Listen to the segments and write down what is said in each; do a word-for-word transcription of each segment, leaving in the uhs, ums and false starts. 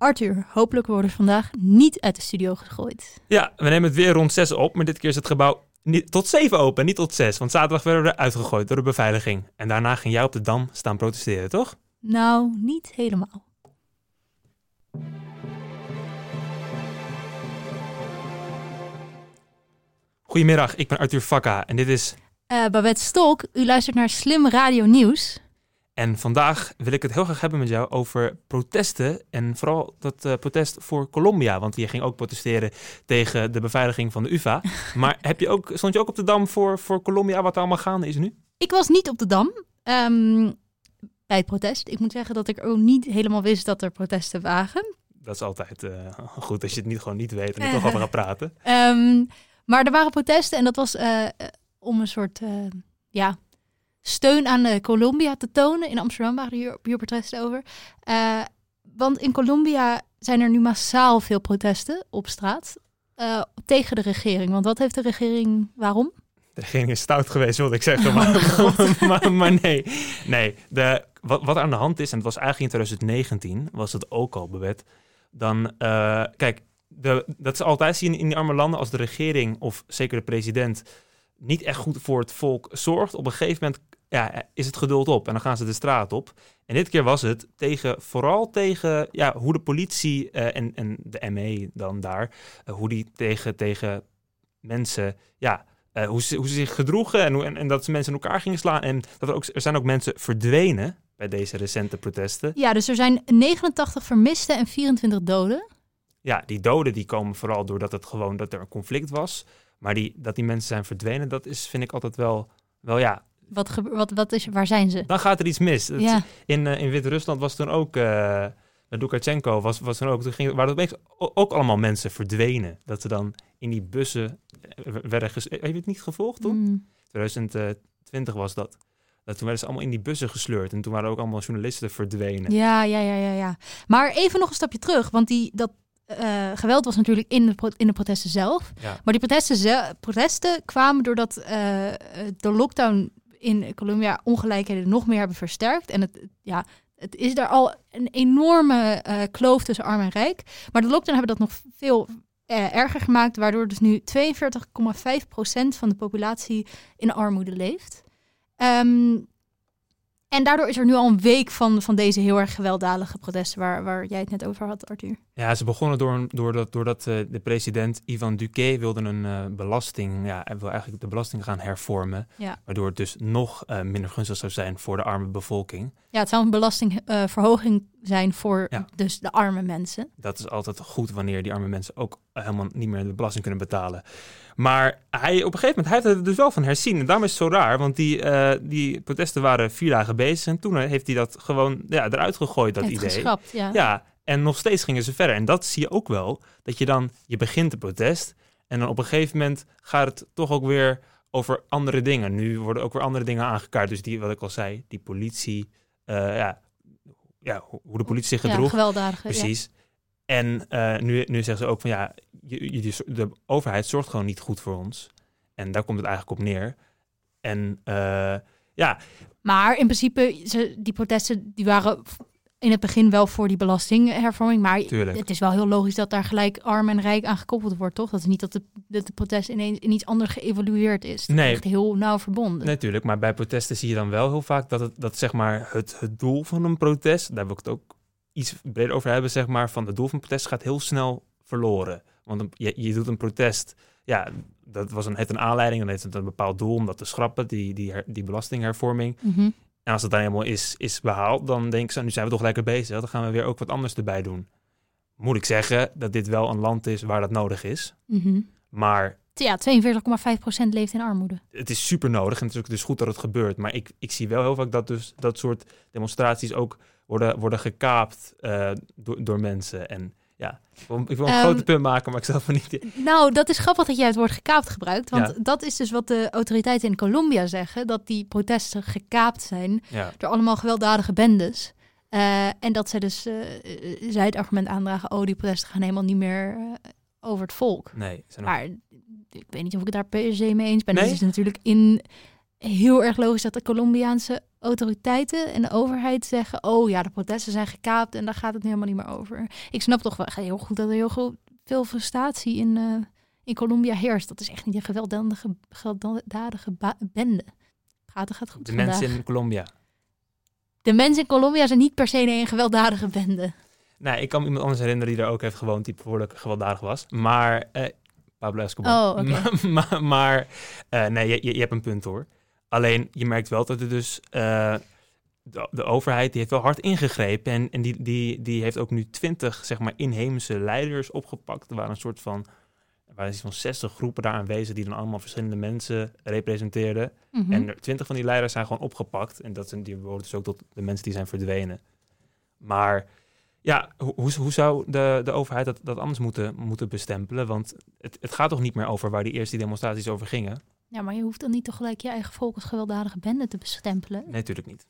Arthur, hopelijk worden we vandaag niet uit de studio gegooid. Ja, we nemen het weer rond zes op, maar dit keer is het gebouw niet tot zeven open, niet tot zes. Want zaterdag werden we eruit gegooid door de beveiliging. En daarna ging jij op de Dam staan protesteren, toch? Nou, niet helemaal. Goedemiddag, ik ben Arthur Vakka en dit is... Uh, Babette Stolk, u luistert naar Slim Radio Nieuws. En vandaag wil ik het heel graag hebben met jou over protesten en vooral dat uh, protest voor Colombia. Want je ging ook protesteren tegen de beveiliging van de UvA. Maar heb je ook, stond je ook op de Dam voor, voor Colombia, wat er allemaal gaande is nu? Ik was niet op de Dam um, bij het protest. Ik moet zeggen dat ik ook niet helemaal wist dat er protesten waren. Dat is altijd uh, goed als je het niet gewoon niet weet en er toch over gaat praten. Um, maar er waren protesten en dat was uh, om een soort... Uh, ja. steun aan uh, Colombia te tonen. In Amsterdam waren hier, hier protesten over. Uh, want in Colombia zijn er nu massaal veel protesten op straat uh, tegen de regering. Want wat heeft de regering, waarom? De regering is stout geweest, wilde ik zeggen. Oh, maar, maar, maar nee, nee. De, wat, wat aan de hand is, en het was eigenlijk in twintig negentien, was het ook al bewet. Dan, uh, kijk, de, dat is altijd zien in die arme landen als de regering of zeker de president niet echt goed voor het volk zorgt. Op een gegeven moment ja, is het geduld op en dan gaan ze de straat op. En dit keer was het tegen, vooral tegen ja, hoe de politie uh, en, en de M E dan daar, uh, hoe die tegen, tegen mensen, ja, uh, hoe, ze, hoe ze zich gedroegen en, hoe, en, en dat ze mensen in elkaar gingen slaan. En dat er, ook, er zijn ook mensen verdwenen bij deze recente protesten. Ja, dus er zijn negenentachtig vermisten en vierentwintig doden. Ja, die doden die komen vooral doordat het gewoon dat er een conflict was. Maar die, dat die mensen zijn verdwenen, dat is, vind ik altijd wel, wel ja... Wat gebe- wat, wat is, waar zijn ze? Dan gaat er iets mis. Het, ja. In, uh, in Wit-Rusland was toen ook... Uh, Lukaschenko was, was toen ook... Toen ging, waren er ook allemaal mensen verdwenen. Dat ze dan in die bussen werden... Ges- Heb je het niet gevolgd toen? Mm. twintig twintig was dat. dat. Toen werden ze allemaal in die bussen gesleurd. En toen waren ook allemaal journalisten verdwenen. Ja, ja, ja, ja. ja. Maar even nog een stapje terug, want die... dat. Uh, geweld was natuurlijk in de, pro- in de protesten zelf. Ja. Maar die protesten, ze- protesten kwamen doordat uh, de lockdown in Colombia ongelijkheden nog meer hebben versterkt. En het, ja, het is daar al een enorme uh, kloof tussen arm en rijk. Maar de lockdown hebben dat nog veel uh, erger gemaakt. Waardoor dus nu tweeënveertig komma vijf procent van de populatie in armoede leeft. Um, En daardoor is er nu al een week van, van deze heel erg gewelddadige protesten waar, waar jij het net over had, Arthur. Ja, ze begonnen door, door dat, doordat uh, de president Ivan Duque wilde een uh, belasting, ja, hij wil eigenlijk de belasting gaan hervormen. Ja. Waardoor het dus nog uh, minder gunstig zou zijn voor de arme bevolking. Ja, het zou een belastingverhoging uh, zijn voor ja. dus de arme mensen. Dat is altijd goed wanneer die arme mensen ook helemaal niet meer de belasting kunnen betalen. Maar hij, op een gegeven moment hij heeft het er dus wel van herzien. En daarom is het zo raar, want die, uh, die protesten waren vier dagen bezig. En toen heeft hij dat gewoon ja, eruit gegooid, dat heeft idee. Geschrapt, ja. ja. En nog steeds gingen ze verder. En dat zie je ook wel, dat je dan, je begint de protest. En dan op een gegeven moment gaat het toch ook weer over andere dingen. Nu worden ook weer andere dingen aangekaart. Dus die, wat ik al zei, die politie, uh, ja, ja, hoe de politie zich gedroeg. Ja, gewelddadige. Precies. Ja. En uh, nu, nu zeggen ze ook van ja, je, je, de overheid zorgt gewoon niet goed voor ons. En daar komt het eigenlijk op neer. En uh, ja. Maar in principe, ze, die protesten die waren in het begin wel voor die belastinghervorming. Maar Tuurlijk. Het is wel heel logisch dat daar gelijk arm en rijk aan gekoppeld wordt, toch? Dat is niet dat de, dat de protest ineens in iets anders geëvalueerd is. Dat nee. is echt heel nauw verbonden. Natuurlijk, nee, maar bij protesten zie je dan wel heel vaak dat het, dat zeg maar het, het doel van een protest, daar wil ik het ook iets breder over hebben, zeg maar, van het doel van een protest gaat heel snel verloren. Want een, je, je doet een protest, ja, dat was een, het een aanleiding, dan heeft het een bepaald doel om dat te schrappen, die, die, her, die belastinghervorming. Mm-hmm. En als dat dan helemaal is, is behaald, dan denken ze, nu zijn we toch lekker bezig, dan gaan we weer ook wat anders erbij doen. Moet ik zeggen dat dit wel een land is waar dat nodig is. Mm-hmm. Maar... Ja, tweeënveertig komma vijf procent leeft in armoede. Het is super nodig en het is, ook, het is goed dat het gebeurt. Maar ik, ik zie wel heel vaak dat dus dat soort demonstraties ook worden, worden gekaapt uh, door, door mensen. En ja, ik wil, ik wil een um, grote punt maken, maar ik zelf niet... Nou, dat is grappig dat jij het woord gekaapt gebruikt. Want ja. dat is dus wat de autoriteiten in Colombia zeggen. Dat die protesten gekaapt zijn ja. door allemaal gewelddadige bendes. Uh, en dat zij dus, uh, zij het argument aandragen, oh, die protesten gaan helemaal niet meer... Uh, over het volk. Nee, zijn ook... Maar ik weet niet of ik het daar per se mee eens ben. Nee? Dat is natuurlijk in heel erg logisch dat de Colombiaanse autoriteiten en de overheid zeggen... oh ja, de protesten zijn gekaapt en daar gaat het helemaal niet meer over. Ik snap toch wel heel goed dat er heel goed veel frustratie in, uh, in Colombia heerst. Dat is echt niet een gewelddadige, gewelddadige ba- bende. Praten gaat goed de vandaag. Mensen in Colombia. De mensen in Colombia zijn niet per se een gewelddadige bende. Nou, ik kan me iemand anders herinneren die er ook heeft gewoond... die behoorlijk gewelddadig was, maar... Uh, Pablo Escobar. Oh, okay. maar maar uh, nee, je, je, je hebt een punt hoor. Alleen, je merkt wel dat er dus... Uh, de, de overheid die heeft wel hard ingegrepen. En, en die, die, die heeft ook nu twintig, zeg maar, inheemse leiders opgepakt. Er waren een soort van... Er waren iets van zestig groepen daar aanwezig... die dan allemaal verschillende mensen representeerden. Mm-hmm. En er, twintig van die leiders zijn gewoon opgepakt. En dat zijn, die behoren dus ook tot de mensen die zijn verdwenen. Maar... Ja, hoe, hoe zou de, de overheid dat, dat anders moeten, moeten bestempelen? Want het, het gaat toch niet meer over waar die eerste demonstraties over gingen? Ja, maar je hoeft dan niet tegelijk je eigen volk als gewelddadige bende te bestempelen? Nee, natuurlijk niet.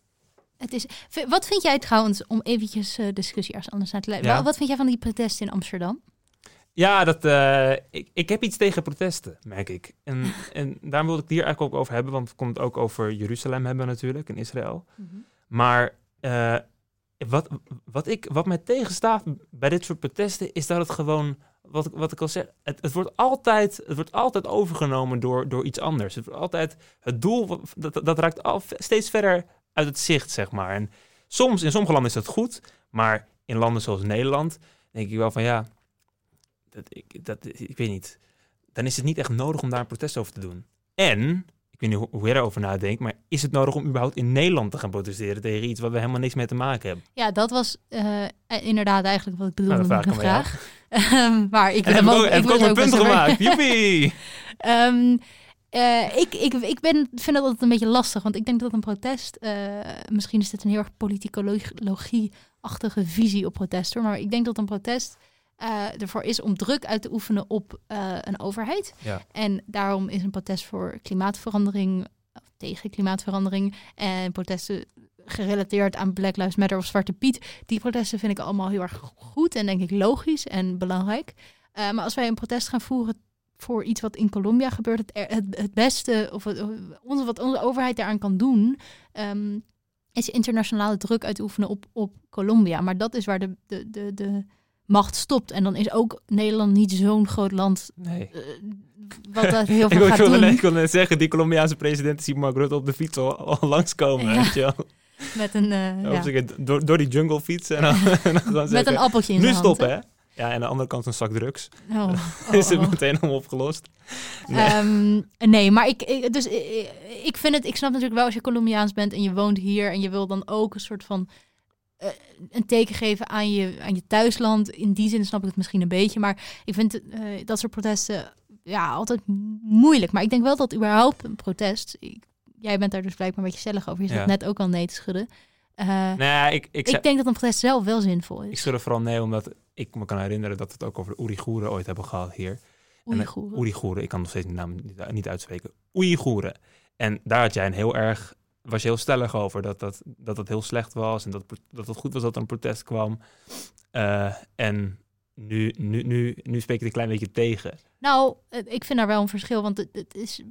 Het is, wat vind jij trouwens, om eventjes uh, discussie ergens anders naar te leiden... Ja. Wat vind jij van die protesten in Amsterdam? Ja, dat, uh, ik, ik heb iets tegen protesten, merk ik. En, en daarom wilde ik het hier eigenlijk ook over hebben... want we konden het ook over Jeruzalem hebben natuurlijk, in Israël. Mm-hmm. Maar... Uh, Wat, wat, ik, wat mij tegenstaat bij dit soort protesten is dat het gewoon, wat, wat ik al zeg, het, het, wordt altijd, het wordt altijd overgenomen door, door iets anders. Het, wordt altijd, het doel, dat, dat raakt al steeds verder uit het zicht, zeg maar. En soms, in sommige landen is dat goed, maar in landen zoals Nederland denk ik wel van ja, dat, ik, dat, ik weet niet. Dan is het niet echt nodig om daar een protest over te doen. En... Ik weet niet hoe jij erover nadenkt, maar is het nodig om überhaupt in Nederland te gaan protesteren tegen iets waar we helemaal niks mee te maken hebben? Ja, dat was uh, inderdaad eigenlijk wat ik bedoelde nou, met mijn vraag. Maar ik heb ook een punt gemaakt. Joepie! um, uh, ik ik, ik ben, vind dat altijd een beetje lastig, want ik denk dat een protest, uh, misschien is dit een heel erg politicologie-achtige visie op protest, hoor, maar ik denk dat een protest... Uh, ervoor is om druk uit te oefenen op uh, een overheid. Ja. En daarom is een protest voor klimaatverandering, of tegen klimaatverandering... en protesten gerelateerd aan Black Lives Matter of Zwarte Piet... die protesten vind ik allemaal heel erg goed en denk ik logisch en belangrijk. Uh, maar als wij een protest gaan voeren voor iets wat in Colombia gebeurt... het, er, het, het beste, of het, onze, wat onze overheid daaraan kan doen... Um, is internationale druk uitoefenen op, op Colombia. Maar dat is waar de... de, de, de macht stopt. En dan is ook Nederland niet zo'n groot land... Nee. Uh, wat dat heel veel gaat doen. Alleen, ik wil net zeggen, die Colombiaanse president... ziet Mark Rutte op de fiets al, al langskomen. Ja. Weet je wel. Met een... Uh, ja. Ja. Door, door die jungle fietsen. En dan, en dan met zeggen, een appeltje in de hand. Nu stoppen, hè? Ja, en aan de andere kant een zak drugs. Oh, oh, is het oh. meteen allemaal opgelost. Nee, um, nee maar ik, ik, dus, ik, ik vind het... Ik snap natuurlijk wel als je Colombiaans bent... en je woont hier en je wil dan ook een soort van... een teken geven aan je, aan je thuisland. In die zin snap ik het misschien een beetje. Maar ik vind uh, dat soort protesten ja, altijd moeilijk. Maar ik denk wel dat überhaupt een protest... Ik, jij bent daar dus blijkbaar een beetje stellig over. Je zat ja. net ook al nee te schudden. Uh, nou, ik, ik, ik denk dat een protest zelf wel zinvol is. Ik schudde vooral nee, omdat ik me kan herinneren... dat we het ook over de Oeigoeren ooit hebben gehad hier. Oeigoeren? Oeigoeren, ik kan nog steeds de naam niet, niet uitspreken. Oeigoeren. En daar had jij een heel erg... was je heel stellig over dat dat, dat dat heel slecht was... en dat dat het goed was dat er een protest kwam. Uh, en nu, nu, nu, nu spreek ik het een klein beetje tegen. Nou, ik vind daar wel een verschil. Want het, het is,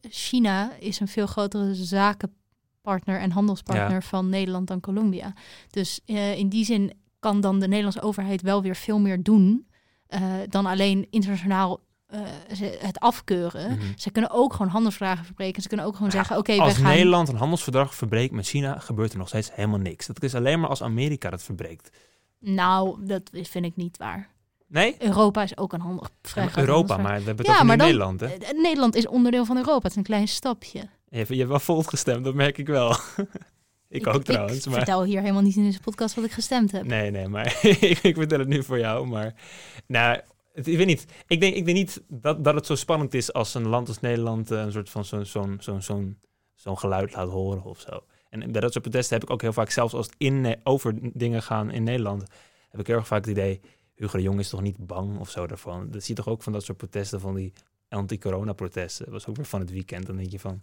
China is een veel grotere zakenpartner... en handelspartner ja. van Nederland dan Colombia. Dus uh, in die zin kan dan de Nederlandse overheid... wel weer veel meer doen uh, dan alleen internationaal... Uh, ze, het afkeuren. Mm-hmm. Ze kunnen ook gewoon handelsverdragen verbreken. Ze kunnen ook gewoon ja, zeggen... Okay, als wij gaan... Nederland een handelsverdrag verbreekt met China... gebeurt er nog steeds helemaal niks. Dat is alleen maar als Amerika dat verbreekt. Nou, dat vind ik niet waar. Nee? Europa is ook een handel... Ja, maar Europa, maar we hebben ja, toch maar dan, Nederland, hè? Nederland is onderdeel van Europa. Het is een klein stapje. Je hebt, je hebt wel volt gestemd, dat merk ik wel. ik, ik ook trouwens. Ik maar... vertel hier helemaal niet in deze podcast wat ik gestemd heb. Nee, nee, maar ik, ik vertel het nu voor jou, maar... Nou, Ik weet niet. Ik denk, ik denk niet dat, dat het zo spannend is als een land als Nederland een soort van zo'n zo'n zo'n zo'n zo'n geluid laat horen of zo. En bij dat soort protesten heb ik ook heel vaak, zelfs als het in, over dingen gaan in Nederland, heb ik heel erg vaak het idee, Hugo de Jong is toch niet bang of zo daarvan. Dat zie je toch ook van dat soort protesten, van die anti-corona protesten. Dat was ook weer van het weekend. Dan denk je van,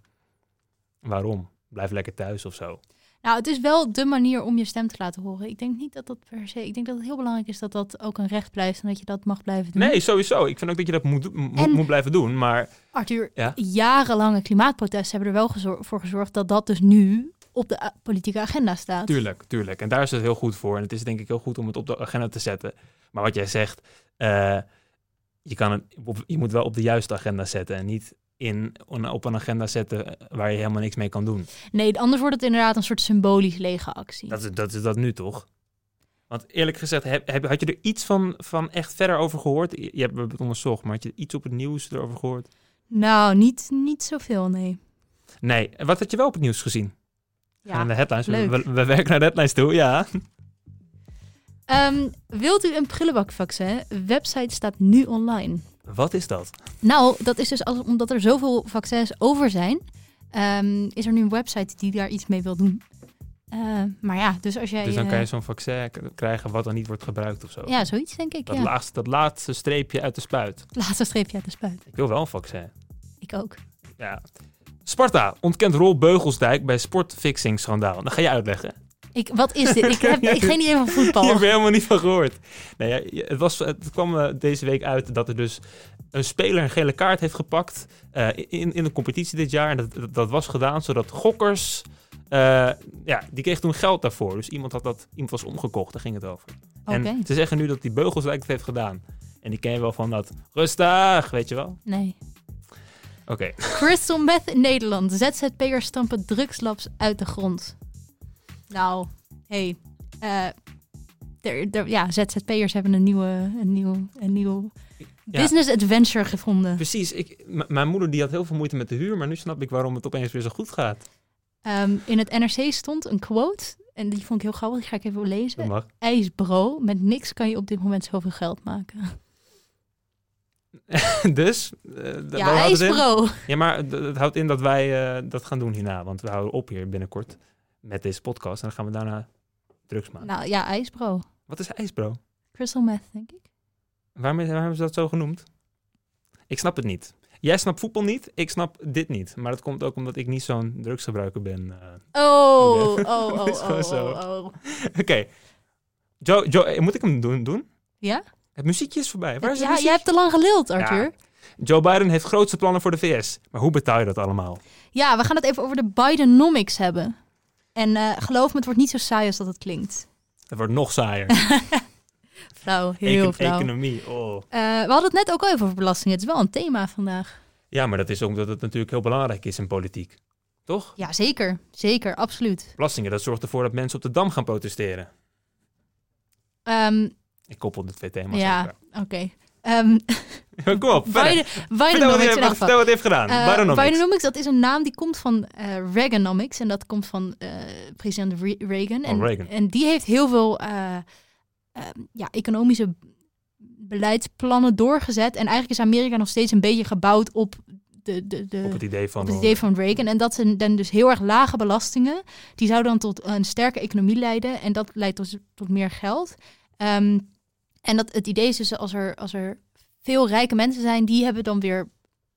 waarom? Blijf lekker thuis of zo. Nou, het is wel de manier om je stem te laten horen. Ik denk niet dat dat per se... Ik denk dat het heel belangrijk is dat dat ook een recht blijft... en dat je dat mag blijven doen. Nee, sowieso. Ik vind ook dat je dat moet, mo- moet blijven doen, maar... Arthur, ja? Jarenlange klimaatprotesten hebben er wel gezor- voor gezorgd... dat dat dus nu op de a- politieke agenda staat. Tuurlijk, tuurlijk. En daar is het heel goed voor. En het is denk ik heel goed om het op de agenda te zetten. Maar wat jij zegt... Uh, je, kan het op, je moet wel op de juiste agenda zetten en niet... in op een agenda zetten waar je helemaal niks mee kan doen. Nee, anders wordt het inderdaad een soort symbolisch lege actie. Dat is dat, is dat nu toch? Want eerlijk gezegd, heb, heb, had je er iets van, van echt verder over gehoord? Je hebt het onderzocht, maar had je iets op het nieuws erover gehoord? Nou, niet, niet zoveel, nee. Nee, wat had je wel op het nieuws gezien? Ja, de headlines. We, we, we werken naar de headlines toe, ja. Um, wilt u een prullenbakvaccin? Website staat nu online. Wat is dat? Nou, dat is dus als, omdat er zoveel vaccins over zijn... Um, is er nu een website die daar iets mee wil doen. Uh, maar ja, dus als jij... Dus dan uh, kan je zo'n vaccin k- krijgen wat dan niet wordt gebruikt of zo. Ja, zoiets denk ik, dat ja. Laatste, dat laatste streepje uit de spuit. Het laatste streepje uit de spuit. Ik wil wel een vaccin. Ik ook. Ja. Sparta ontkent rol Beugelsdijk bij sportfixing-schandaal. Dat ga je uitleggen. Ik, wat is dit? Ik heb ik geen idee van voetbal. Ik heb er helemaal niet van gehoord. Nou ja, het, was, het kwam deze week uit dat er dus een speler een gele kaart heeft gepakt uh, in, in de competitie dit jaar. En dat, dat, dat was gedaan zodat gokkers, uh, ja, die kregen toen geld daarvoor. Dus iemand had dat, iemand was omgekocht, daar ging het over. Okay. En ze zeggen nu dat die Beugelsdijk het heeft gedaan. En die ken je wel van dat, rustig, weet je wel? Nee. Oké. Okay. Crystal meth in Nederland. Z Z P'ers stampen drugslabs uit de grond. Nou, hey, uh, der, der, ja, Z Z P'ers hebben een nieuwe, een nieuwe, een nieuwe ja. business adventure gevonden. Precies, ik, m- mijn moeder die had heel veel moeite met de huur, maar nu snap ik waarom het opeens weer zo goed gaat. Um, in het N R C stond een quote, en die vond ik heel grappig, die ga ik even lezen. IJsbro, met niks kan je op dit moment zoveel geld maken. dus? Uh, d- ja, IJsbro. Ja, maar het d- d- houdt in dat wij uh, dat gaan doen hierna, want we houden op hier binnenkort. Met deze podcast. En dan gaan we daarna drugs maken. Nou ja, ijsbro. Wat is ijsbro? Crystal meth, denk ik. Waarom, waarom hebben ze dat zo genoemd? Ik snap het niet. Jij snapt voetbal niet. Ik snap dit niet. Maar dat komt ook omdat ik niet zo'n drugsgebruiker ben. Uh, oh, ben. oh, oh, oh, oh, oh, oh. Oké. Okay. Jo, Jo, moet ik hem doen? doen? Ja? Het muziekje is voorbij. Waar is ja, jij hebt te lang gelild, Arthur. Ja. Joe Biden heeft grootste plannen voor de V S. Maar hoe betaal je dat allemaal? Ja, we gaan het even over de Bidenomics hebben. En uh, geloof me, het wordt niet zo saai als dat het klinkt. Het wordt nog saaier. Flauw, heel Econ- flauw. Economie, oh. Uh, we hadden het net ook al even over belastingen. Het is wel een thema vandaag. Ja, maar dat is ook omdat het natuurlijk heel belangrijk is in politiek. Toch? Ja, zeker. Zeker, absoluut. Belastingen, dat zorgt ervoor dat mensen op de Dam gaan protesteren. Um, Ik koppel de twee thema's. Ja, oké. Okay. Um, Kom op, Biden, Bidenomics. Vertel wat hij heeft gedaan. Uh, Bidenomics. Bidenomics, dat is een naam die komt van uh, Reaganomics. En dat komt van uh, president Re- Reagan. En, oh, Reagan. En die heeft heel veel uh, uh, ja, economische beleidsplannen doorgezet. En eigenlijk is Amerika nog steeds een beetje gebouwd op, de, de, de, op, het, idee van op het idee van Reagan. En dat zijn dan dus heel erg lage belastingen. Die zouden dan tot een sterke economie leiden. En dat leidt tot, tot meer geld. Um, en dat, het idee is dus als er... Als er veel rijke mensen zijn, die hebben dan weer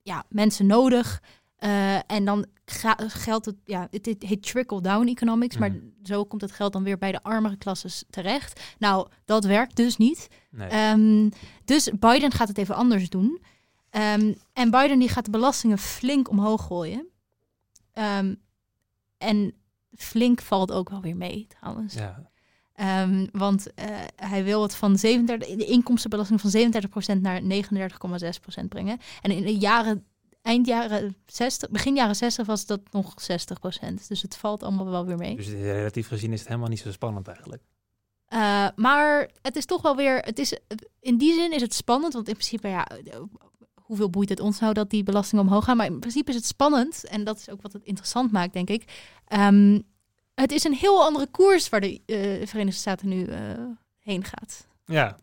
ja, mensen nodig. Uh, en dan ga, geldt het, ja, het, het heet trickle-down economics, mm. maar zo komt het geld dan weer bij de armere klasses terecht. Nou, dat werkt dus niet. Nee. Um, dus Biden gaat het even anders doen. Um, en Biden die gaat de belastingen flink omhoog gooien. Um, en flink valt ook wel weer mee, trouwens. Ja. Um, want uh, hij wil het van zevenendertig, de inkomstenbelasting van zevenendertig procent naar negenendertig komma zes procent brengen. En in de jaren, eind jaren zestig, begin jaren zestig was dat nog zestig procent. Dus het valt allemaal wel weer mee. Dus relatief gezien is het helemaal niet zo spannend eigenlijk. Uh, maar het is toch wel weer, het is, in die zin is het spannend, want in principe, ja, hoeveel boeit het ons nou dat die belastingen omhoog gaan? Maar in principe is het spannend en dat is ook wat het interessant maakt, denk ik. Um, Het is een heel andere koers waar de uh, Verenigde Staten nu uh, heen gaat. Ja,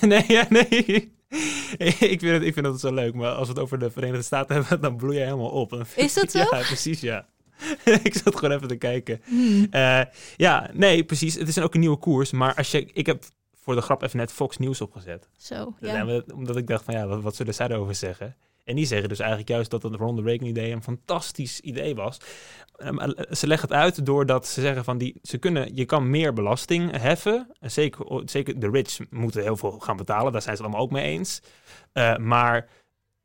nee, ja, nee. ik, vind het, ik vind dat zo leuk. Maar als we het over de Verenigde Staten hebben, dan bloei je helemaal op. Is dat zo? Ja, precies, ja. ik zat gewoon even te kijken. Hmm. Uh, ja, nee, precies. Het is ook een nieuwe koers. Maar als je, ik heb voor de grap even net Fox News opgezet. Zo, ja. Omdat ik dacht van, ja, wat, wat zullen zij erover zeggen? En die zeggen dus eigenlijk juist dat het Ronald Reagan idee een fantastisch idee was. Um, ze leggen het uit doordat ze zeggen van die, ze kunnen, je kan meer belasting heffen. Zeker, zeker de rich moeten heel veel gaan betalen. Daar zijn ze het allemaal ook mee eens. Uh, maar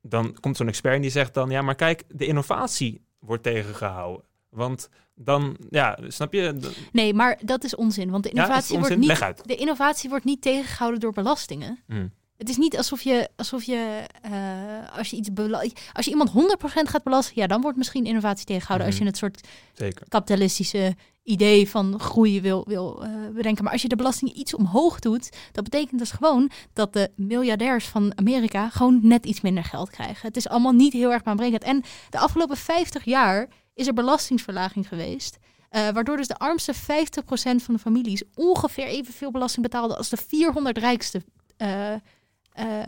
dan komt zo'n expert en die zegt dan, ja, maar kijk, de innovatie wordt tegengehouden. Want dan, ja, snap je? Nee, maar dat is onzin. Want de innovatie, ja, wordt, niet, de innovatie wordt niet tegengehouden door belastingen. Hmm. Het is niet alsof je, alsof je, uh, als, je iets bela- als je iemand honderd procent gaat belasten, ja, dan wordt misschien innovatie tegengehouden. Mm-hmm. Als je het soort Zeker. kapitalistische idee van groei wil, wil uh, bedenken. Maar als je de belasting iets omhoog doet, dat betekent dus gewoon dat de miljardairs van Amerika gewoon net iets minder geld krijgen. Het is allemaal niet heel erg baanbrekend. En de afgelopen vijftig jaar is er belastingsverlaging geweest. Uh, waardoor dus de armste vijftig procent van de families ongeveer evenveel belasting betaalden als de vierhonderd rijkste uh, Uh, uh,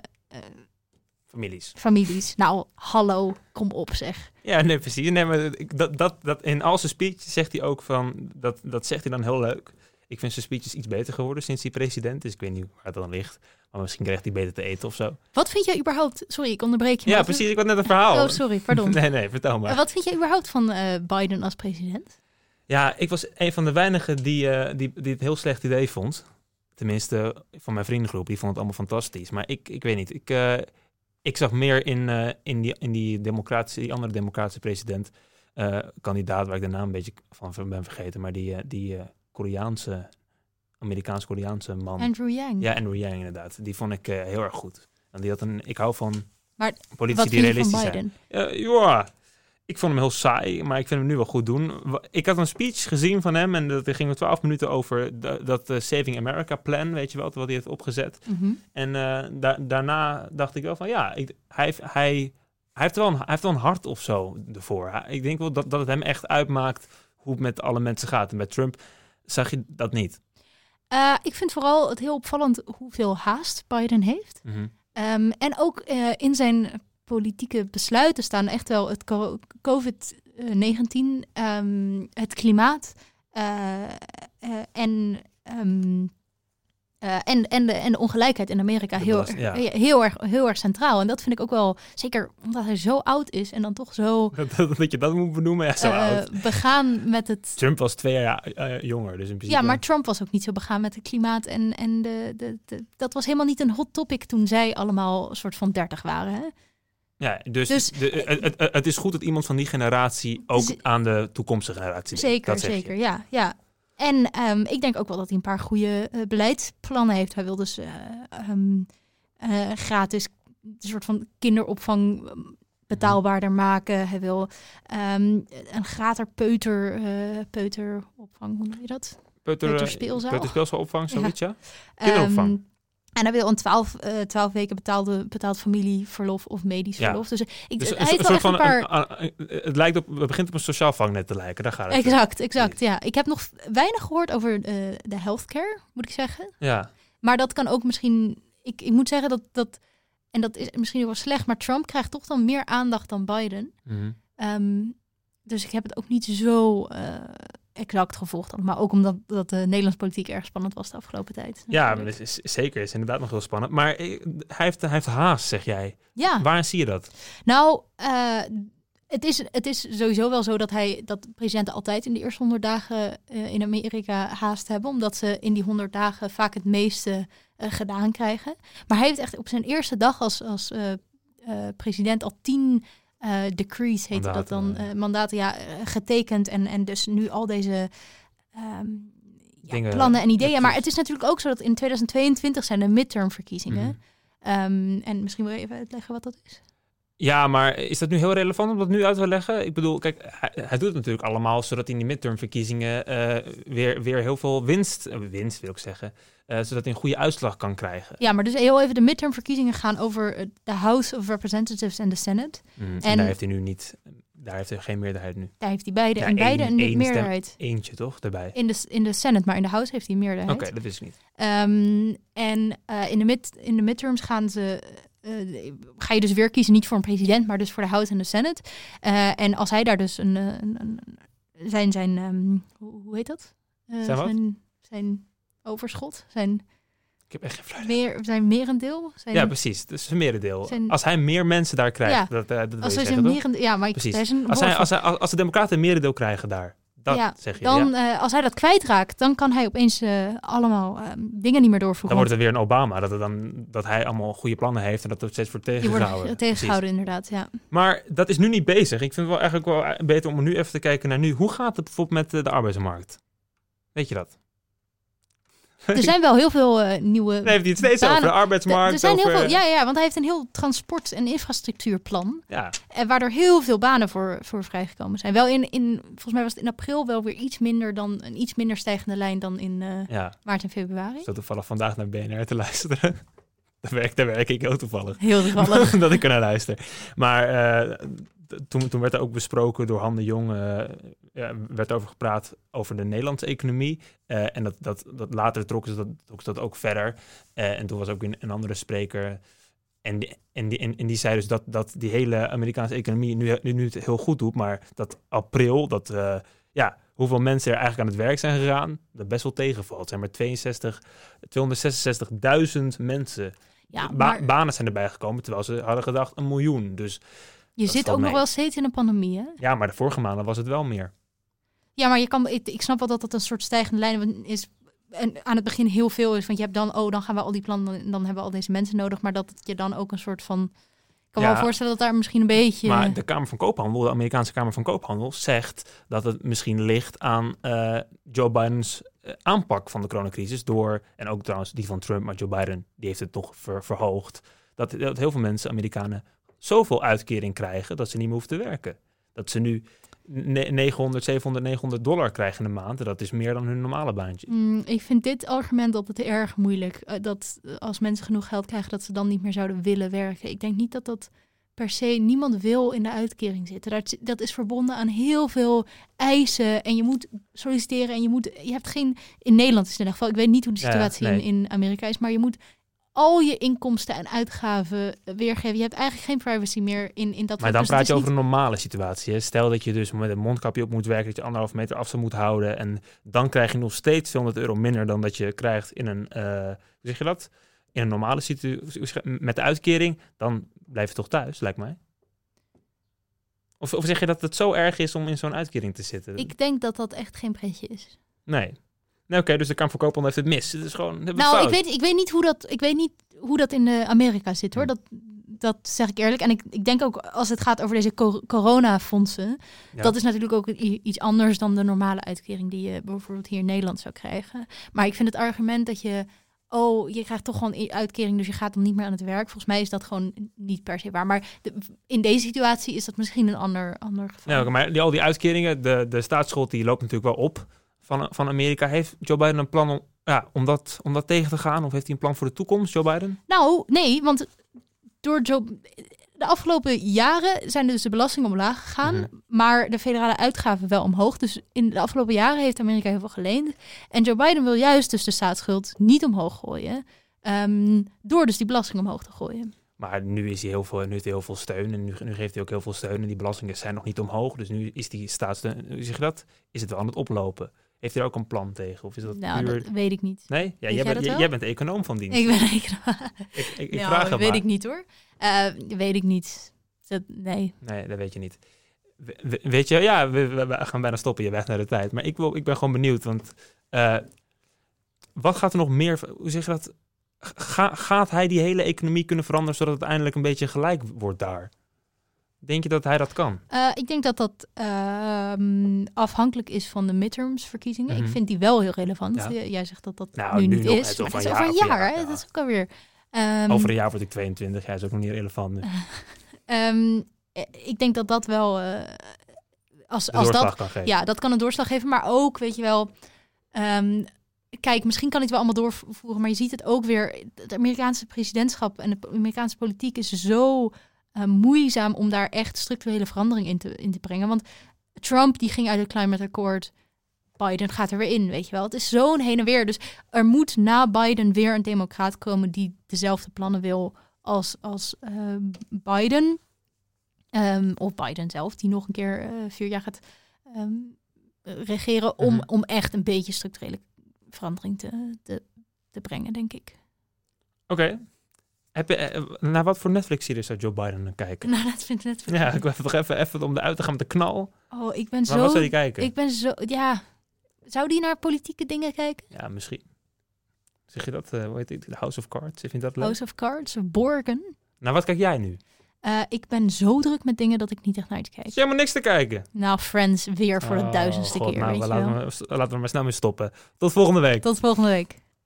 families. Families. Nou, hallo, kom op zeg. Ja, nee, precies. Nee, maar dat, dat, dat, in al zijn speech zegt hij ook van... Dat, dat zegt hij dan heel leuk. Ik vind zijn speeches iets beter geworden sinds hij president is. Ik weet niet waar het dan ligt. Maar misschien krijgt hij beter te eten of zo. Wat vind jij überhaupt... Sorry, ik onderbreek je. Ja, precies. Een... Ik had net een verhaal. Oh, sorry, pardon. nee, nee, vertel maar. Uh, wat vind jij überhaupt van uh, Biden als president? Ja, ik was een van de weinigen die, uh, die, die het heel slecht idee vond... Tenminste, van mijn vriendengroep, die vond het allemaal fantastisch. Maar ik, ik weet niet, ik, uh, ik zag meer in, uh, in, die, in die, democratische, die andere democratische president, uh, kandidaat waar ik de naam een beetje van ben vergeten, maar die, uh, die uh, Koreaanse, Amerikaans-Koreaanse man. Andrew Yang. Ja, Andrew Yang inderdaad. Die vond ik uh, heel erg goed. En die had een, ik hou van maar politici die realistisch zijn. Uh, ja, ik vond hem heel saai, maar ik vind hem nu wel goed doen. Ik had een speech gezien van hem en dat, er gingen twaalf minuten over de, dat uh, Saving America plan, weet je wel, wat hij heeft opgezet. Mm-hmm. En uh, da- daarna dacht ik wel van, ja, ik, hij, hij, hij, heeft wel een, hij heeft wel een hart of zo ervoor. Hij, ik denk wel dat, dat het hem echt uitmaakt hoe het met alle mensen gaat. En met Trump zag je dat niet. Uh, ik vind vooral het heel opvallend hoeveel haast Biden heeft. Mm-hmm. Um, en ook uh, in zijn... politieke besluiten staan echt wel het covid negentien, um, het klimaat uh, uh, en, um, uh, en, en, de, en de ongelijkheid in Amerika heel, belast, ja. heel, heel, erg, heel erg centraal. En dat vind ik ook wel, zeker omdat hij zo oud is en dan toch zo... dat je dat moet benoemen, ja, zo uh, oud. Begaan met het... Trump was twee jaar uh, jonger, dus in principe... Ja, maar Trump was ook niet zo begaan met het klimaat. En, en de, de, de, dat was helemaal niet een hot topic toen zij allemaal een soort van dertig waren, hè? Ja, dus, dus de, het, het, het is goed dat iemand van die generatie ook z- aan de toekomstige generatie denkt. Zeker, zeker, je. ja. ja. En um, ik denk ook wel dat hij een paar goede uh, beleidsplannen heeft. Hij wil dus uh, um, uh, gratis een soort van kinderopvang betaalbaarder maken. Hij wil um, een gratis peuter, uh, peuteropvang, hoe noem je dat? Peuter, peuterspeelzaal. Peuterspeelzaalopvang, zoiets, ja. ja. Kinderopvang. Um, En hij wil een twaalf, uh, twaalf weken betaalde, betaald familieverlof of medisch ja. verlof. Dus, ik, dus hij heeft wel echt een paar... Een, een, het, lijkt op, het begint op een sociaal vangnet te lijken, daar gaat het. Exact, exact, ja. Ik heb nog weinig gehoord over uh, de healthcare, moet ik zeggen. Ja. Maar dat kan ook misschien... Ik, ik moet zeggen dat, dat... En dat is misschien wel slecht, maar Trump krijgt toch dan meer aandacht dan Biden. Mm-hmm. Um, dus ik heb het ook niet zo... Uh, exact gevolgd had. Maar ook omdat dat de Nederlandse politiek erg spannend was de afgelopen tijd. Ja, maar het is, zeker. Het is inderdaad nog heel spannend. Maar hij heeft, hij heeft haast, zeg jij. Ja. Waar zie je dat? Nou, uh, het, is, het is sowieso wel zo dat, hij, dat presidenten altijd in de eerste honderd dagen uh, in Amerika haast hebben. Omdat ze in die honderd dagen vaak het meeste uh, gedaan krijgen. Maar hij heeft echt op zijn eerste dag als, als uh, uh, president al tien... Uh, decrees heette dat dan, uh, mandaten, ja, getekend. En, en dus nu al deze um, ja, Dingen, plannen en ideeën. Maar het is natuurlijk ook zo dat in tweeduizend tweeëntwintig zijn de midtermverkiezingen. Mm-hmm. Um, en misschien wil je even uitleggen wat dat is. Ja, maar is dat nu heel relevant om dat nu uit te leggen? Ik bedoel, kijk, hij, hij doet het natuurlijk allemaal... zodat in die midtermverkiezingen uh, weer, weer heel veel winst... winst wil ik zeggen, uh, zodat hij een goede uitslag kan krijgen. Ja, maar dus heel even, de midtermverkiezingen gaan over de House of Representatives en de Senate. Mm, en, en daar heeft hij nu niet... Daar heeft hij geen meerderheid nu. Daar heeft hij beide, ja, en beide een, een meerderheid. Stem, eentje toch, daarbij? In de, in de Senate, maar in de House heeft hij meerderheid. Oké, okay, dat wist ik niet. Um, en uh, in, de mid, in de midterms gaan ze... Uh, ga je dus weer kiezen, niet voor een president, maar dus voor de House en de Senate. Uh, en als hij daar dus een... een, een zijn, zijn um, hoe heet dat? Uh, zijn, zijn, zijn overschot, zijn... Ik heb echt geen fluit. Meer, zijn merendeel? Zijn ja, precies. Dus een merendeel. Zijn... Als hij meer mensen daar krijgt... Ja, dat, dat als, wil je zeggen, merendeel, ja maar ik, precies. Is een als, hij, als, hij, als de Democraten een merendeel krijgen daar... Dat ja, zeg je, dan, ja. uh, als hij dat kwijtraakt, dan kan hij opeens uh, allemaal uh, dingen niet meer doorvoeren. Dan wordt het weer een Obama, dat, het dan, dat hij allemaal goede plannen heeft en dat er steeds voor tegengehouden wordt. Tegengehouden, inderdaad, ja. Maar dat is nu niet bezig. Ik vind het wel eigenlijk wel beter om nu even te kijken naar nu. Hoe gaat het bijvoorbeeld met uh, de arbeidsmarkt? Weet je dat? Er zijn wel heel veel uh, nieuwe... Nee, heeft hij het steeds banen. Over de arbeidsmarkt. Er zijn over... heel veel, ja, ja, want hij heeft een heel transport- en infrastructuurplan. Ja. En waardoor heel veel banen voor, voor vrijgekomen zijn. Wel in, in, volgens mij was het in april wel weer iets minder dan een iets minder stijgende lijn dan in uh, ja. maart en februari. Ik zat toevallig vandaag naar B N R te luisteren. Daar werk, daar werk ik heel toevallig. Heel toevallig. Dat ik er naar luister. Maar... Uh, Toen, toen werd er ook besproken door Han de Jong, uh, ja, werd over gepraat over de Nederlandse economie. Uh, en dat, dat, dat later trokken ze dat, trok dat ook verder. Uh, en toen was ook een, een andere spreker. En die, en, die, en, en die zei dus dat, dat die hele Amerikaanse economie nu, nu, nu het heel goed doet. Maar dat april, dat uh, ja, hoeveel mensen er eigenlijk aan het werk zijn gegaan, dat best wel tegenvalt. Het zijn maar tweeënzestig, tweehonderdzesenzestigduizend mensen. Ja, maar... ba- banen zijn erbij gekomen, terwijl ze hadden gedacht een miljoen. Dus... Je dat zit ook mee. Nog wel steeds in een pandemie, hè? Ja, maar de vorige maanden was het wel meer. Ja, maar je kan, ik, ik snap wel dat dat een soort stijgende lijn is. En aan het begin heel veel is, want je hebt dan... Oh, dan gaan we al die plannen, dan hebben we al deze mensen nodig. Maar dat je dan ook een soort van... Ik kan ja, me wel voorstellen dat daar misschien een beetje... Maar de Kamer van Koophandel, de Amerikaanse Kamer van Koophandel... zegt dat het misschien ligt aan uh, Joe Biden's aanpak van de coronacrisis. Door, en ook trouwens die van Trump, maar Joe Biden, die heeft het nog ver, verhoogd. Dat, dat heel veel mensen, Amerikanen... zoveel uitkering krijgen dat ze niet meer hoeven te werken. Dat ze nu negenhonderd, zevenhonderd, negenhonderd dollar krijgen in de maand. En dat is meer dan hun normale baantje. Mm, ik vind dit argument altijd erg moeilijk. Uh, dat als mensen genoeg geld krijgen, dat ze dan niet meer zouden willen werken. Ik denk niet dat dat per se... Niemand wil in de uitkering zitten. Dat, dat is verbonden aan heel veel eisen. En je moet solliciteren. En je moet... Je hebt geen... In Nederland is het in ieder geval... Ik weet niet hoe de situatie ja, nee. in, in Amerika is, maar je moet... al je inkomsten en uitgaven weergeven. Je hebt eigenlijk geen privacy meer in, in dat... Maar dan praat je over niet... een normale situatie. Hè? Stel dat je dus met een mondkapje op moet werken... dat je anderhalf meter afstand moet houden... en dan krijg je nog steeds tweehonderd euro minder... dan dat je krijgt in een... Uh, hoe zeg je dat? In een normale situatie... met de uitkering, dan blijf je toch thuis, lijkt mij. Of, of zeg je dat het zo erg is om in zo'n uitkering te zitten? Ik denk dat dat echt geen pretje is. Nee. Nee, oké, okay, dus de Kamer van Koophandel heeft het mis. Het is gewoon, het nou, ik weet, ik weet niet hoe dat, ik weet niet hoe dat in Amerika zit, hoor. Dat, dat zeg ik eerlijk. En ik, ik denk ook als het gaat over deze cor- coronafondsen... Ja. Dat is natuurlijk ook iets anders dan de normale uitkering... die je bijvoorbeeld hier in Nederland zou krijgen. Maar ik vind het argument dat je... oh, je krijgt toch gewoon een uitkering... dus je gaat dan niet meer aan het werk. Volgens mij is dat gewoon niet per se waar. Maar de, in deze situatie is dat misschien een ander, ander geval. Ja, okay, maar die, al die uitkeringen, de, de staatsschuld die loopt natuurlijk wel op... Van, van Amerika. Heeft Joe Biden een plan om, ja, om, dat, om dat tegen te gaan? Of heeft hij een plan voor de toekomst, Joe Biden? Nou, nee, want door Joe... de afgelopen jaren zijn dus de belastingen omlaag gegaan... Mm-hmm. Maar de federale uitgaven wel omhoog. Dus in de afgelopen jaren heeft Amerika heel veel geleend. En Joe Biden wil juist dus de staatsschuld niet omhoog gooien... Um, door dus die belasting omhoog te gooien. Maar nu is hij heel veel, nu heeft hij heel veel steun en nu, nu geeft hij ook heel veel steun... en die belastingen zijn nog niet omhoog. Dus nu is die staatssteun... Hoe zeg je dat? Is het wel aan het oplopen... Heeft hij er ook een plan tegen? Of is dat nou, puur... dat weet ik niet. Nee? Ja, jij, bent, jij, jij bent econoom van dienst. Ik ben econoom. ik ik, ik nou, vraag dat het weet maar. Ik niet hoor. Uh, weet ik niet. Dat, nee. Nee, dat weet je niet. We, we, weet je, ja, we, we gaan bijna stoppen. Je weg naar de tijd. Maar ik, wil, ik ben gewoon benieuwd. Want uh, wat gaat er nog meer... Hoe zeg je dat? Ga, gaat hij die hele economie kunnen veranderen... zodat het uiteindelijk een beetje gelijk wordt daar? Denk je dat hij dat kan? Uh, ik denk dat dat uh, afhankelijk is van de midtermsverkiezingen. Mm-hmm. Ik vind die wel heel relevant. Ja. Jij zegt dat dat nou, nu, nu niet is. Het is over een jaar. jaar ja. Dat is ook alweer. Um, over een jaar word ik tweeëntwintig. Hij is ook nog niet relevant nu. um, ik denk dat dat wel... Uh, als, als dat kan geven. Ja, dat kan een doorslag geven. Maar ook, weet je wel... Um, Kijk, misschien kan ik het wel allemaal doorvoeren. Maar je ziet het ook weer. Het Amerikaanse presidentschap en de Amerikaanse politiek is zo... Uh, moeizaam om daar echt structurele verandering in te, in te brengen. Want Trump die ging uit het Climate Accord. Biden gaat er weer in, weet je wel. Het is zo'n heen en weer. Dus er moet na Biden weer een democraat komen... die dezelfde plannen wil als, als uh, Biden. Um, of Biden zelf, die nog een keer uh, vier jaar gaat um, regeren... Om, om echt een beetje structurele verandering te, te, te brengen, denk ik. Oké. Okay. Heb je, naar wat voor Netflix-series zou Joe Biden dan kijken? Nou, dat vind ik net... Ja, ik wil toch even, even om eruit te gaan met de knal. Oh, ik ben maar zo... Maar wat zou die kijken? Ik ben zo... Ja. Zou die naar politieke dingen kijken? Ja, misschien. Zeg je dat? Uh, weet ik, House of Cards? Vind je dat leuk? House of Cards? Borgen? Nou, wat kijk jij nu? Uh, ik ben zo druk met dingen dat ik niet echt naar te kijken. Je helemaal niks te kijken. Nou, Friends weer voor de oh, duizendste God, keer. Nou, weet we je laten, wel. We, laten we maar snel mee stoppen. Tot volgende week. Tot volgende week.